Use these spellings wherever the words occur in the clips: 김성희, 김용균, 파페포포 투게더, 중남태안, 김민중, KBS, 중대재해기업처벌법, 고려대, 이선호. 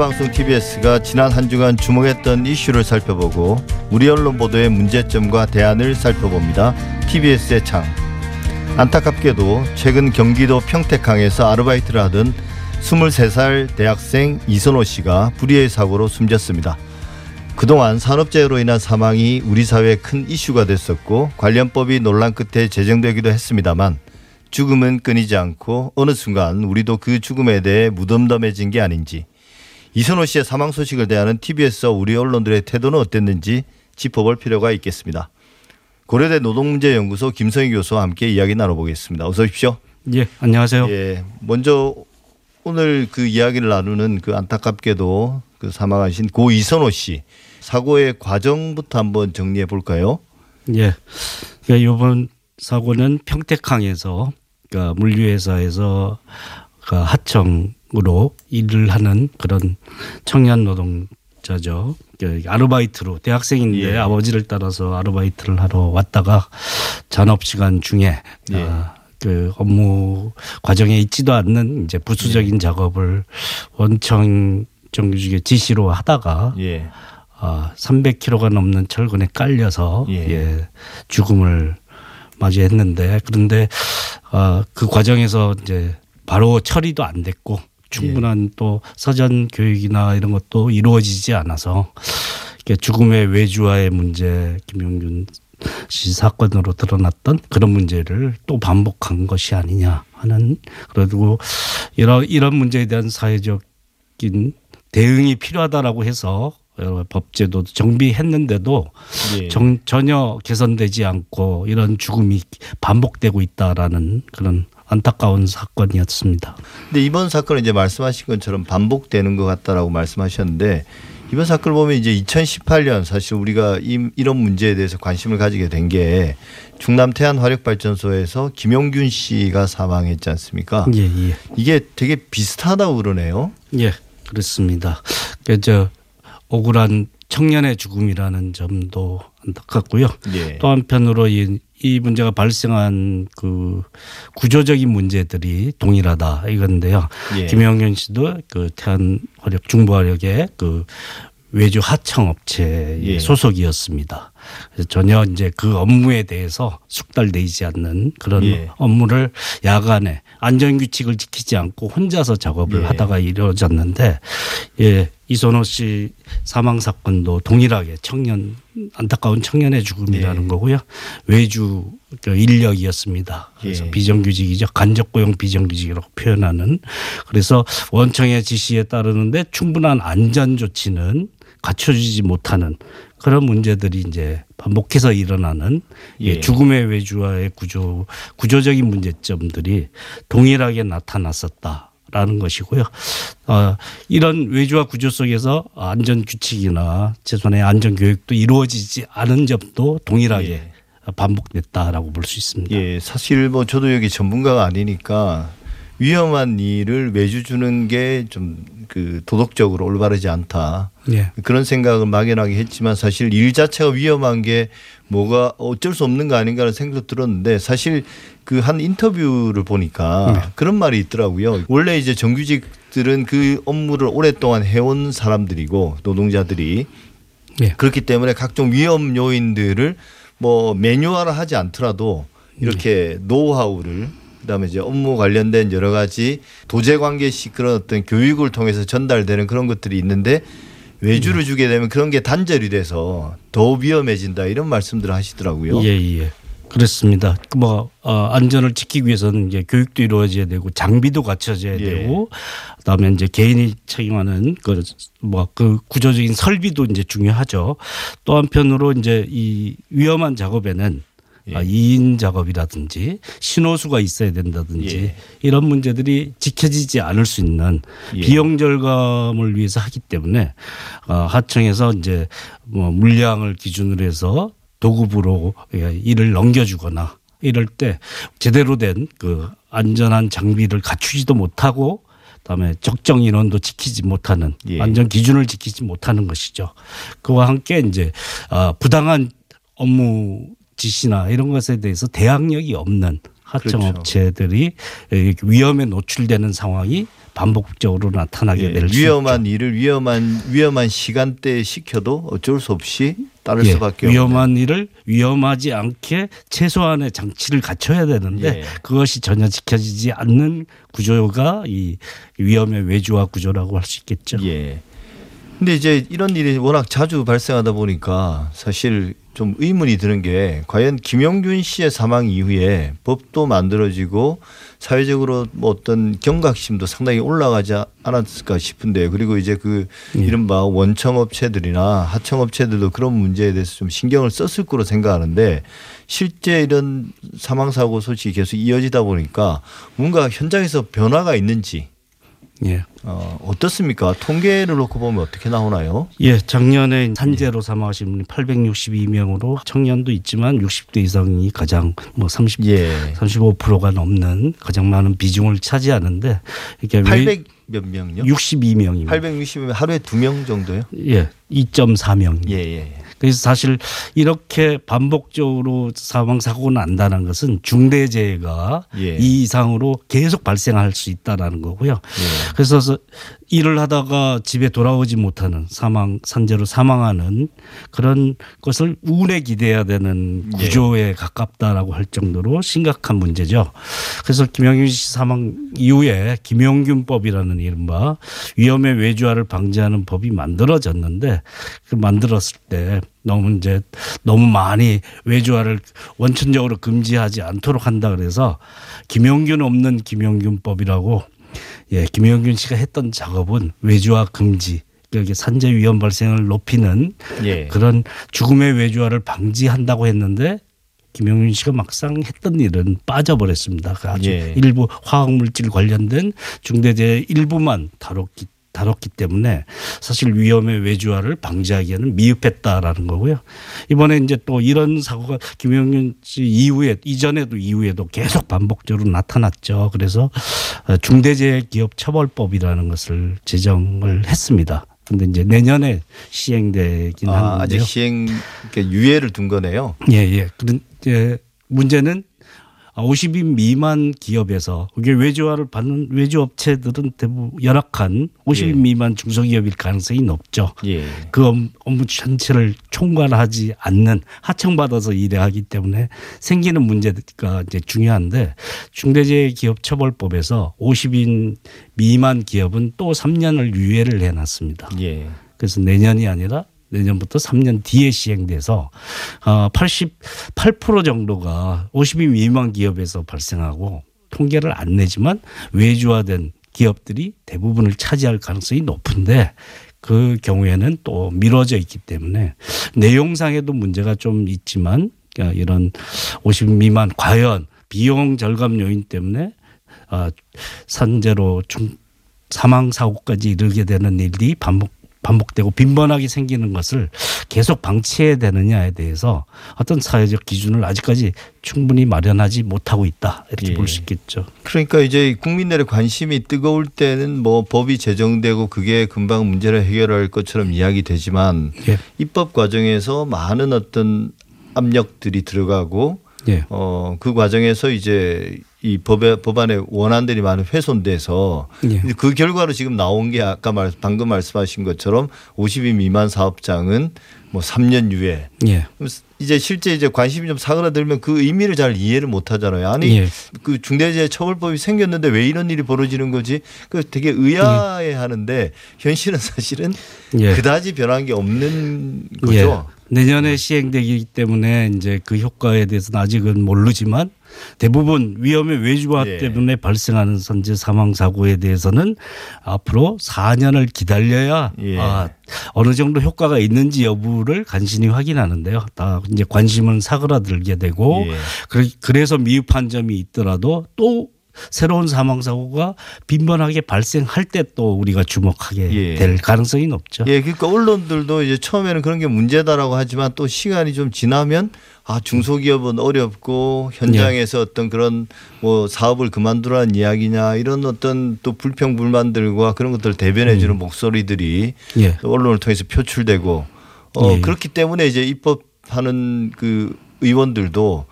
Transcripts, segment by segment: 국내 방송 TBS가 지난 한 주간 주목했던 이슈를 살펴보고 우리 언론 보도의 문제점과 대안을 살펴봅니다. TBS의 창. 안타깝게도 최근 경기도 평택항에서 아르바이트를 하던 23살 대학생 이선호 씨가 불의의 사고로 숨졌습니다. 그동안 산업재해로 인한 사망이 우리 사회에 큰 이슈가 됐었고 관련법이 논란 끝에 제정되기도 했습니다만 죽음은 끊이지 않고 어느 순간 우리도 그 죽음에 대해 무덤덤해진 게 아닌지, 이선호 씨의 사망 소식을 대하는 TBS와 우리 언론들의 태도는 어땠는지 짚어볼 필요가 있겠습니다. 고려대 노동문제연구소 김성희 교수와 함께 이야기 나눠보겠습니다. 어서 오십시오. 예, 안녕하세요. 예, 먼저 오늘 그 이야기를 나누는 그 안타깝게도 그 사망하신 고 이선호 씨 사고의 과정부터 한번 정리해 볼까요? 예, 그러니까 이번 사고는 평택항에서, 그러니까 물류회사에서 하청으로 일을 하는 그런 청년 노동자죠. 그러니까 아르바이트로, 대학생인데 예. 아버지를 따라서 아르바이트를 하러 왔다가 잔업시간 중에 예. 그 업무 과정에 있지도 않는 이제 부수적인 예. 작업을 원청 정규직의 지시로 하다가 예. 300km가 넘는 철근에 깔려서 예. 예, 죽음을 맞이했는데, 그런데 그 과정에서 이제 바로 처리도 안 됐고 충분한 예. 또 사전 교육이나 이런 것도 이루어지지 않아서 죽음의 외주화의 문제, 김용균 씨 사건으로 드러났던 그런 문제를 또 반복한 것이 아니냐 하는, 그리고 이런 문제에 대한 사회적인 대응이 필요하다라고 해서 법제도 정비했는데도 예. 전혀 개선되지 않고 이런 죽음이 반복되고 있다라는 그런 안타까운 사건이었습니다. 근데 이번 사건은 이제 말씀하신 것처럼 반복되는 것 같다라고 말씀하셨는데, 이번 사건을 보면 이제 2018년 사실 우리가 이런 문제에 대해서 관심을 가지게 된 게 중남태안 화력발전소에서 김용균 씨가 사망했지 않습니까? 예, 예. 이게 되게 비슷하다고 그러네요. 예, 그렇습니다. 그래서 억울한 청년의 죽음이라는 점도 안타깝고요. 예. 또 한편으로 이 문제가 발생한 그 구조적인 문제들이 동일하다 이건데요. 예. 김용균 씨도 그 태안 화력, 중부화력의 그 외주 하청 업체 예. 소속이었습니다. 그래서 전혀 이제 그 업무에 대해서 숙달되지 않는 그런 예. 업무를 야간에 안전 규칙을 지키지 않고 혼자서 작업을 예. 하다가 이루어졌는데, 예, 이선호 씨 사망 사건도 동일하게 안타까운 청년의 죽음이라는 예. 거고요. 외주 인력이었습니다. 그래서 예. 비정규직이죠. 간접고용 비정규직이라고 표현하는. 그래서 원청의 지시에 따르는데 충분한 안전 조치는 갖춰지지 못하는 그런 문제들이 이제 반복해서 일어나는 예. 죽음의 외주화의 구조적인 문제점들이 동일하게 나타났었다라는 것이고요. 이런 외주화 구조 속에서 안전 규칙이나 최소한의 안전 교육도 이루어지지 않은 점도 동일하게 예. 반복됐다라고 볼 수 있습니다. 예, 사실 뭐 저도 여기 전문가가 아니니까 위험한 일을 외주 주는 게 좀 그 도덕적으로 올바르지 않다. 예. 그런 생각을 막연하게 했지만 사실 일 자체가 위험한 게 뭐가 어쩔 수 없는 거 아닌가라는 생각도 들었는데, 사실 그 한 인터뷰를 보니까 네. 그런 말이 있더라고요. 원래 이제 정규직들은 그 업무를 오랫동안 해온 사람들이고 노동자들이 네. 그렇기 때문에 각종 위험 요인들을 뭐 매뉴얼화 하지 않더라도 이렇게 네. 노하우를, 그다음에 이제 업무 관련된 여러 가지 도제관계식 그런 어떤 교육을 통해서 전달되는 그런 것들이 있는데, 외주를 주게 되면 그런 게 단절이 돼서 더 위험해진다 이런 말씀들을 하시더라고요. 예예, 예. 그렇습니다. 뭐 안전을 지키기 위해서는 이제 교육도 이루어져야 되고 장비도 갖춰져야 예. 되고, 그다음에 이제 개인이 책임하는 그 구조적인 설비도 이제 중요하죠. 또 한편으로 이제 이 위험한 작업에는 2인 작업이라든지 신호수가 있어야 된다든지 예. 이런 문제들이 지켜지지 않을 수 있는 예. 비용 절감을 위해서 하기 때문에 하청에서 이제 뭐 물량을 기준으로 해서 도급으로 일을 넘겨주거나 이럴 때 제대로 된 그 안전한 장비를 갖추지도 못하고 그다음에 적정 인원도 지키지 못하는 예. 안전 기준을 지키지 못하는 것이죠. 그와 함께 이제 부당한 업무 지시나 이런 것에 대해서 대항력이 없는 하청업체들이 그렇죠. 위험에 노출되는 상황이 반복적으로 나타나게 될 수 있죠. 위험한 일을 위험한 시간대에 시켜도 어쩔 수 없이 따를 수밖에 없는. 위험한 일을 위험하지 않게 최소한의 장치를 갖춰야 되는데 그것이 전혀 지켜지지 않는 구조가 이 위험의 외주화 구조라고 할 수 있겠죠. 예. 근데 이제 이런 일이 워낙 자주 발생하다 보니까 사실 좀 의문이 드는 게 과연 김용균 씨의 사망 이후에 법도 만들어지고 사회적으로 뭐 어떤 경각심도 상당히 올라가지 않았을까 싶은데, 그리고 이제 그 이른바 원청업체들이나 하청업체들도 그런 문제에 대해서 좀 신경을 썼을 거로 생각하는데 실제 이런 사망사고 소식이 계속 이어지다 보니까 뭔가 현장에서 변화가 있는지. 예. 어떻습니까? 통계를 놓고 보면 어떻게 나오나요? 예, 작년에 산재로 사망하신 분이 862명으로 청년도 있지만 60대 이상이 가장 35%가 넘는 가장 많은 비중을 차지하는데 이게 800몇 명요? 62명입니다. 862명 하루에 2명 정도요? 예, 2.4명. 예. 그래서 사실 이렇게 반복적으로 사망사고가 난다는 것은 중대재해가 이 이상으로 계속 발생할 수 있다는 거고요. 그래서 일을 하다가 집에 돌아오지 못하는 산재로 사망하는 그런 것을 운에 기대야 되는 구조에 가깝다라고 할 정도로 심각한 문제죠. 그래서 김용균 씨 사망 이후에 김용균법이라는 이른바 위험의 외주화를 방지하는 법이 만들어졌는데 그 만들었을 때 너무 많이 외주화를 원천적으로 금지하지 않도록 한다 그래서 김용균 없는 김용균법이라고, 예, 김용균 씨가 했던 작업은 외주화 금지, 그러니까 산재 위험 발생을 높이는 그런 죽음의 외주화를 방지한다고 했는데 김용균 씨가 막상 했던 일은 빠져버렸습니다. 아주 일부 화학물질 관련된 중대재해 일부만 다뤘기 때문에 사실 위험의 외주화를 방지하기에는 미흡했다라는 거고요. 이번에 이제 또 이런 사고가 김용균 씨 이전에도 이후에도 계속 반복적으로 나타났죠. 그래서 중대재해기업처벌법이라는 것을 제정을 했습니다. 근데 이제 내년에 시행되긴 하는데요. 아직 그러니까 유예를 둔 거네요. 예. 그런데 문제는 50인 미만 기업에서 이게 외주화를 받는 외주업체들은 대부분 열악한 50인 미만 중소기업일 가능성이 높죠. 그 업무 전체를 총괄하지 않는 하청받아서 일하기 때문에 생기는 문제가 이제 중요한데 중대재해기업처벌법에서 50인 미만 기업은 또 3년을 유예를 해놨습니다. 그래서 내년이 아니라 내년부터 3년 뒤에 시행돼서 88% 정도가 50인 미만 기업에서 발생하고 통계를 안 내지만 외주화된 기업들이 대부분을 차지할 가능성이 높은데 그 경우에는 또 미뤄져 있기 때문에 내용상에도 문제가 좀 있지만 이런 50인 미만 과연 비용 절감 요인 때문에 산재로 사망사고까지 이르게 되는 일이 반복되고 빈번하게 생기는 것을 계속 방치해야 되느냐에 대해서 어떤 사회적 기준을 아직까지 충분히 마련하지 못하고 있다 이렇게 볼 수 있겠죠. 그러니까 이제 국민들의 관심이 뜨거울 때는 뭐 법이 제정되고 그게 금방 문제를 해결할 것처럼 이야기되지만 입법 과정에서 많은 어떤 압력들이 들어가고 그 과정에서 이제 이 법안의 원안들이 많이 훼손돼서 그 결과로 지금 나온 게 방금 말씀하신 것처럼 50인 미만 사업장은 뭐 3년 유예. 이제 실제 이제 관심이 좀 사그라들면 그 의미를 잘 이해를 못 하잖아요. 그 중대재해처벌법이 생겼는데 왜 이런 일이 벌어지는 거지? 그 되게 의아해하는데 현실은 사실은 그다지 변한 게 없는 거죠. 내년에 시행되기 때문에 이제 그 효과에 대해서는 아직은 모르지만 대부분 위험의 외주화 때문에 발생하는 산재 사망 사고에 대해서는 앞으로 4년을 기다려야 어느 정도 효과가 있는지 여부를 간신히 확인하는데요. 다 이제 관심은 사그라들게 되고 그래서 미흡한 점이 있더라도 또 새로운 사망 사고가 빈번하게 발생할 때 또 우리가 주목하게 될 가능성이 높죠. 그러니까 언론들도 이제 처음에는 그런 게 문제다라고 하지만 또 시간이 좀 지나면 중소기업은 어렵고 현장에서 어떤 그런 뭐 사업을 그만두라는 이야기냐 이런 어떤 또 불평불만들과 그런 것들을 대변해주는 목소리들이 언론을 통해서 표출되고 그렇기 때문에 이제 입법하는 그 의원들도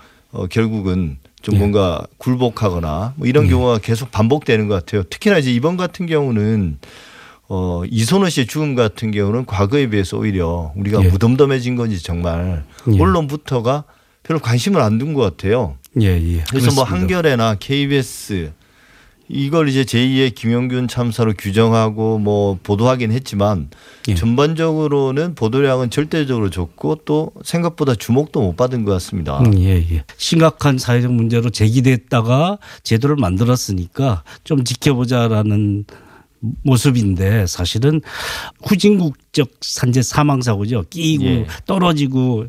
결국은 좀 뭔가 굴복하거나 뭐 이런 경우가 계속 반복되는 것 같아요. 특히나 이제 이번 같은 경우는 이선호 씨의 죽음 같은 경우는 과거에 비해서 오히려 우리가 무덤덤해진 건지 정말 언론부터가 별로 관심을 안 둔 것 같아요. 예. 그래서 그렇습니다. 뭐 한겨레나 KBS 이걸 이제 제2의 김용균 참사로 규정하고 뭐 보도하긴 했지만 전반적으로는 보도량은 절대적으로 적고 또 생각보다 주목도 못 받은 것 같습니다. 예. 심각한 사회적 문제로 제기됐다가 제도를 만들었으니까 좀 지켜보자라는 모습인데 사실은 후진국적 산재 사망사고죠. 끼고 떨어지고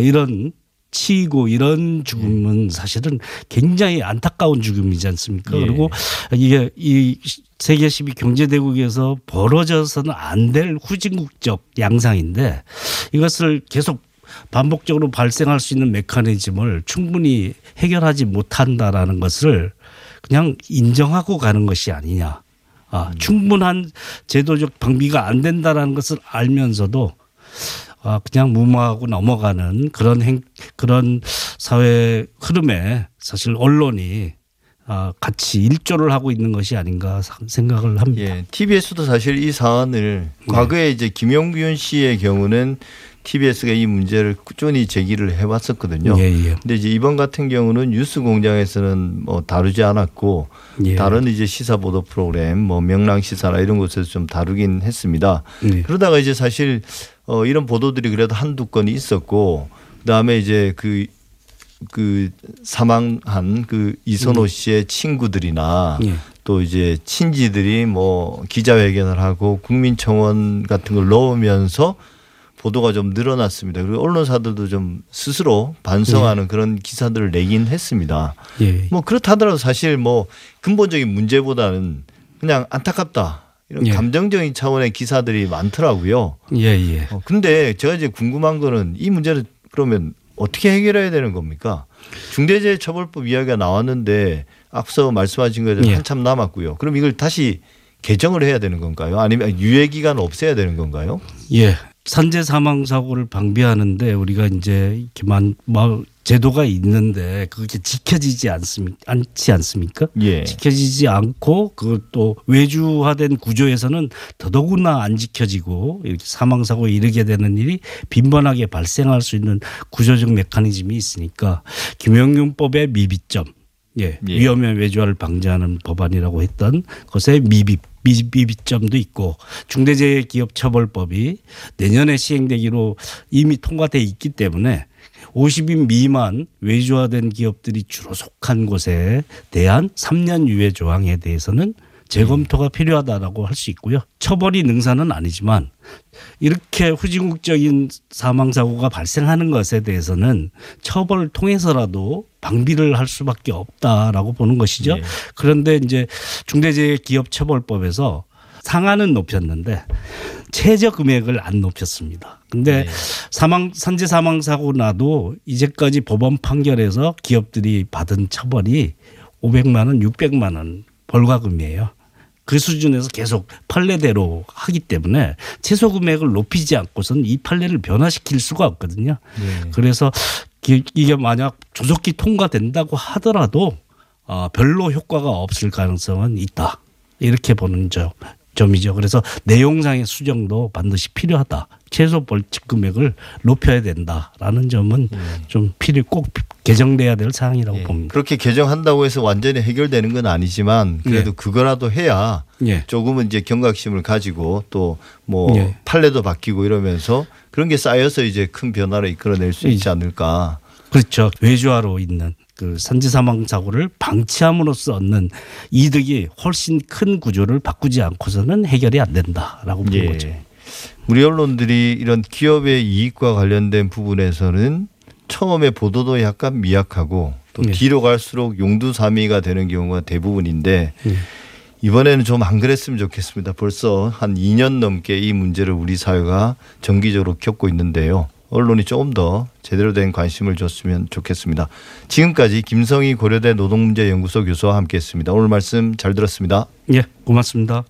이런 치이고 이런 죽음은 사실은 굉장히 안타까운 죽음이지 않습니까? 그리고 이게 이 세계 10위 경제대국에서 벌어져서는 안 될 후진국적 양상인데 이것을 계속 반복적으로 발생할 수 있는 메커니즘을 충분히 해결하지 못한다라는 것을 그냥 인정하고 가는 것이 아니냐. 충분한 제도적 방비가 안 된다라는 것을 알면서도 그냥 무마하고 넘어가는 그런 사회 흐름에 사실 언론이 같이 일조를 하고 있는 것이 아닌가 생각을 합니다. TBS도 사실 이 사안을 과거에 이제 김용균 씨의 경우는 TBS가 이 문제를 꾸준히 제기를 해왔었거든요. 근데 이제 이번 같은 경우는 뉴스공장에서는 뭐 다루지 않았고 다른 이제 시사 보도 프로그램, 뭐 명랑시사나 이런 곳에서 좀 다루긴 했습니다. 그러다가 이제 사실 이런 보도들이 그래도 한두 건이 있었고 그다음에 이제 그 사망한 그 이선호 씨의 친구들이나 또 이제 친지들이 뭐 기자회견을 하고 국민청원 같은 걸 넣으면서 보도가 좀 늘어났습니다. 그리고 언론사들도 좀 스스로 반성하는 그런 기사들을 내긴 했습니다. 뭐 그렇다 하더라도 사실 뭐 근본적인 문제보다는 그냥 안타깝다 이런 감정적인 차원의 기사들이 많더라고요. 근데 제가 이제 궁금한 거는 이 문제를 그러면 어떻게 해결해야 되는 겁니까? 중대재해처벌법 이야기가 나왔는데 앞서 말씀하신 것처럼 한참 남았고요. 그럼 이걸 다시 개정을 해야 되는 건가요? 아니면 유예기간을 없애야 되는 건가요? 산재 사망 사고를 방비하는데 우리가 이제 이렇게만 제도가 있는데 그게 지켜지지 않지 않습니까? 지켜지지 않고 그것도 외주화된 구조에서는 더더구나 안 지켜지고 이렇게 사망 사고에 이르게 되는 일이 빈번하게 발생할 수 있는 구조적 메커니즘이 있으니까 김용균법의 미비점, 위험의 외주화를 방지하는 법안이라고 했던 것의 미비점도 있고 중대재해기업처벌법이 내년에 시행되기로 이미 통과돼 있기 때문에 50인 미만 외주화된 기업들이 주로 속한 곳에 대한 3년 유예 조항에 대해서는 재검토가 필요하다라고 할 수 있고요. 처벌이 능사는 아니지만 이렇게 후진국적인 사망사고가 발생하는 것에 대해서는 처벌을 통해서라도 방비를 할 수밖에 없다라고 보는 것이죠. 그런데 이제 중대재해기업처벌법에서 상한은 높였는데 최저 금액을 안 높였습니다. 근데 산재 사망사고 나도 이제까지 법원 판결에서 기업들이 받은 처벌이 500만 원, 600만 원 벌과금이에요. 그 수준에서 계속 판례대로 하기 때문에 최소 금액을 높이지 않고서는 이 판례를 변화시킬 수가 없거든요. 그래서 이게 만약 조속히 통과된다고 하더라도 별로 효과가 없을 가능성은 있다. 이렇게 보는 점이죠. 그래서 내용상의 수정도 반드시 필요하다. 최소 벌칙 금액을 높여야 된다라는 점은 좀 꼭 개정돼야 될 사항이라고 봅니다. 그렇게 개정한다고 해서 완전히 해결되는 건 아니지만 그래도 그거라도 해야 조금은 이제 경각심을 가지고 또 뭐 판례도 바뀌고 이러면서 그런 게 쌓여서 이제 큰 변화를 이끌어낼 수 있지 않을까. 그렇죠. 외주화로 있는 그 산재 사망 사고를 방치함으로써 얻는 이득이 훨씬 큰 구조를 바꾸지 않고서는 해결이 안 된다라고 보는 거죠. 우리 언론들이 이런 기업의 이익과 관련된 부분에서는 처음에 보도도 약간 미약하고 또 뒤로 갈수록 용두사미가 되는 경우가 대부분인데 이번에는 좀 안 그랬으면 좋겠습니다. 벌써 한 2년 넘게 이 문제를 우리 사회가 정기적으로 겪고 있는데요. 언론이 조금 더 제대로 된 관심을 줬으면 좋겠습니다. 지금까지 김성희 고려대 노동문제연구소 교수와 함께했습니다. 오늘 말씀 잘 들었습니다. 고맙습니다.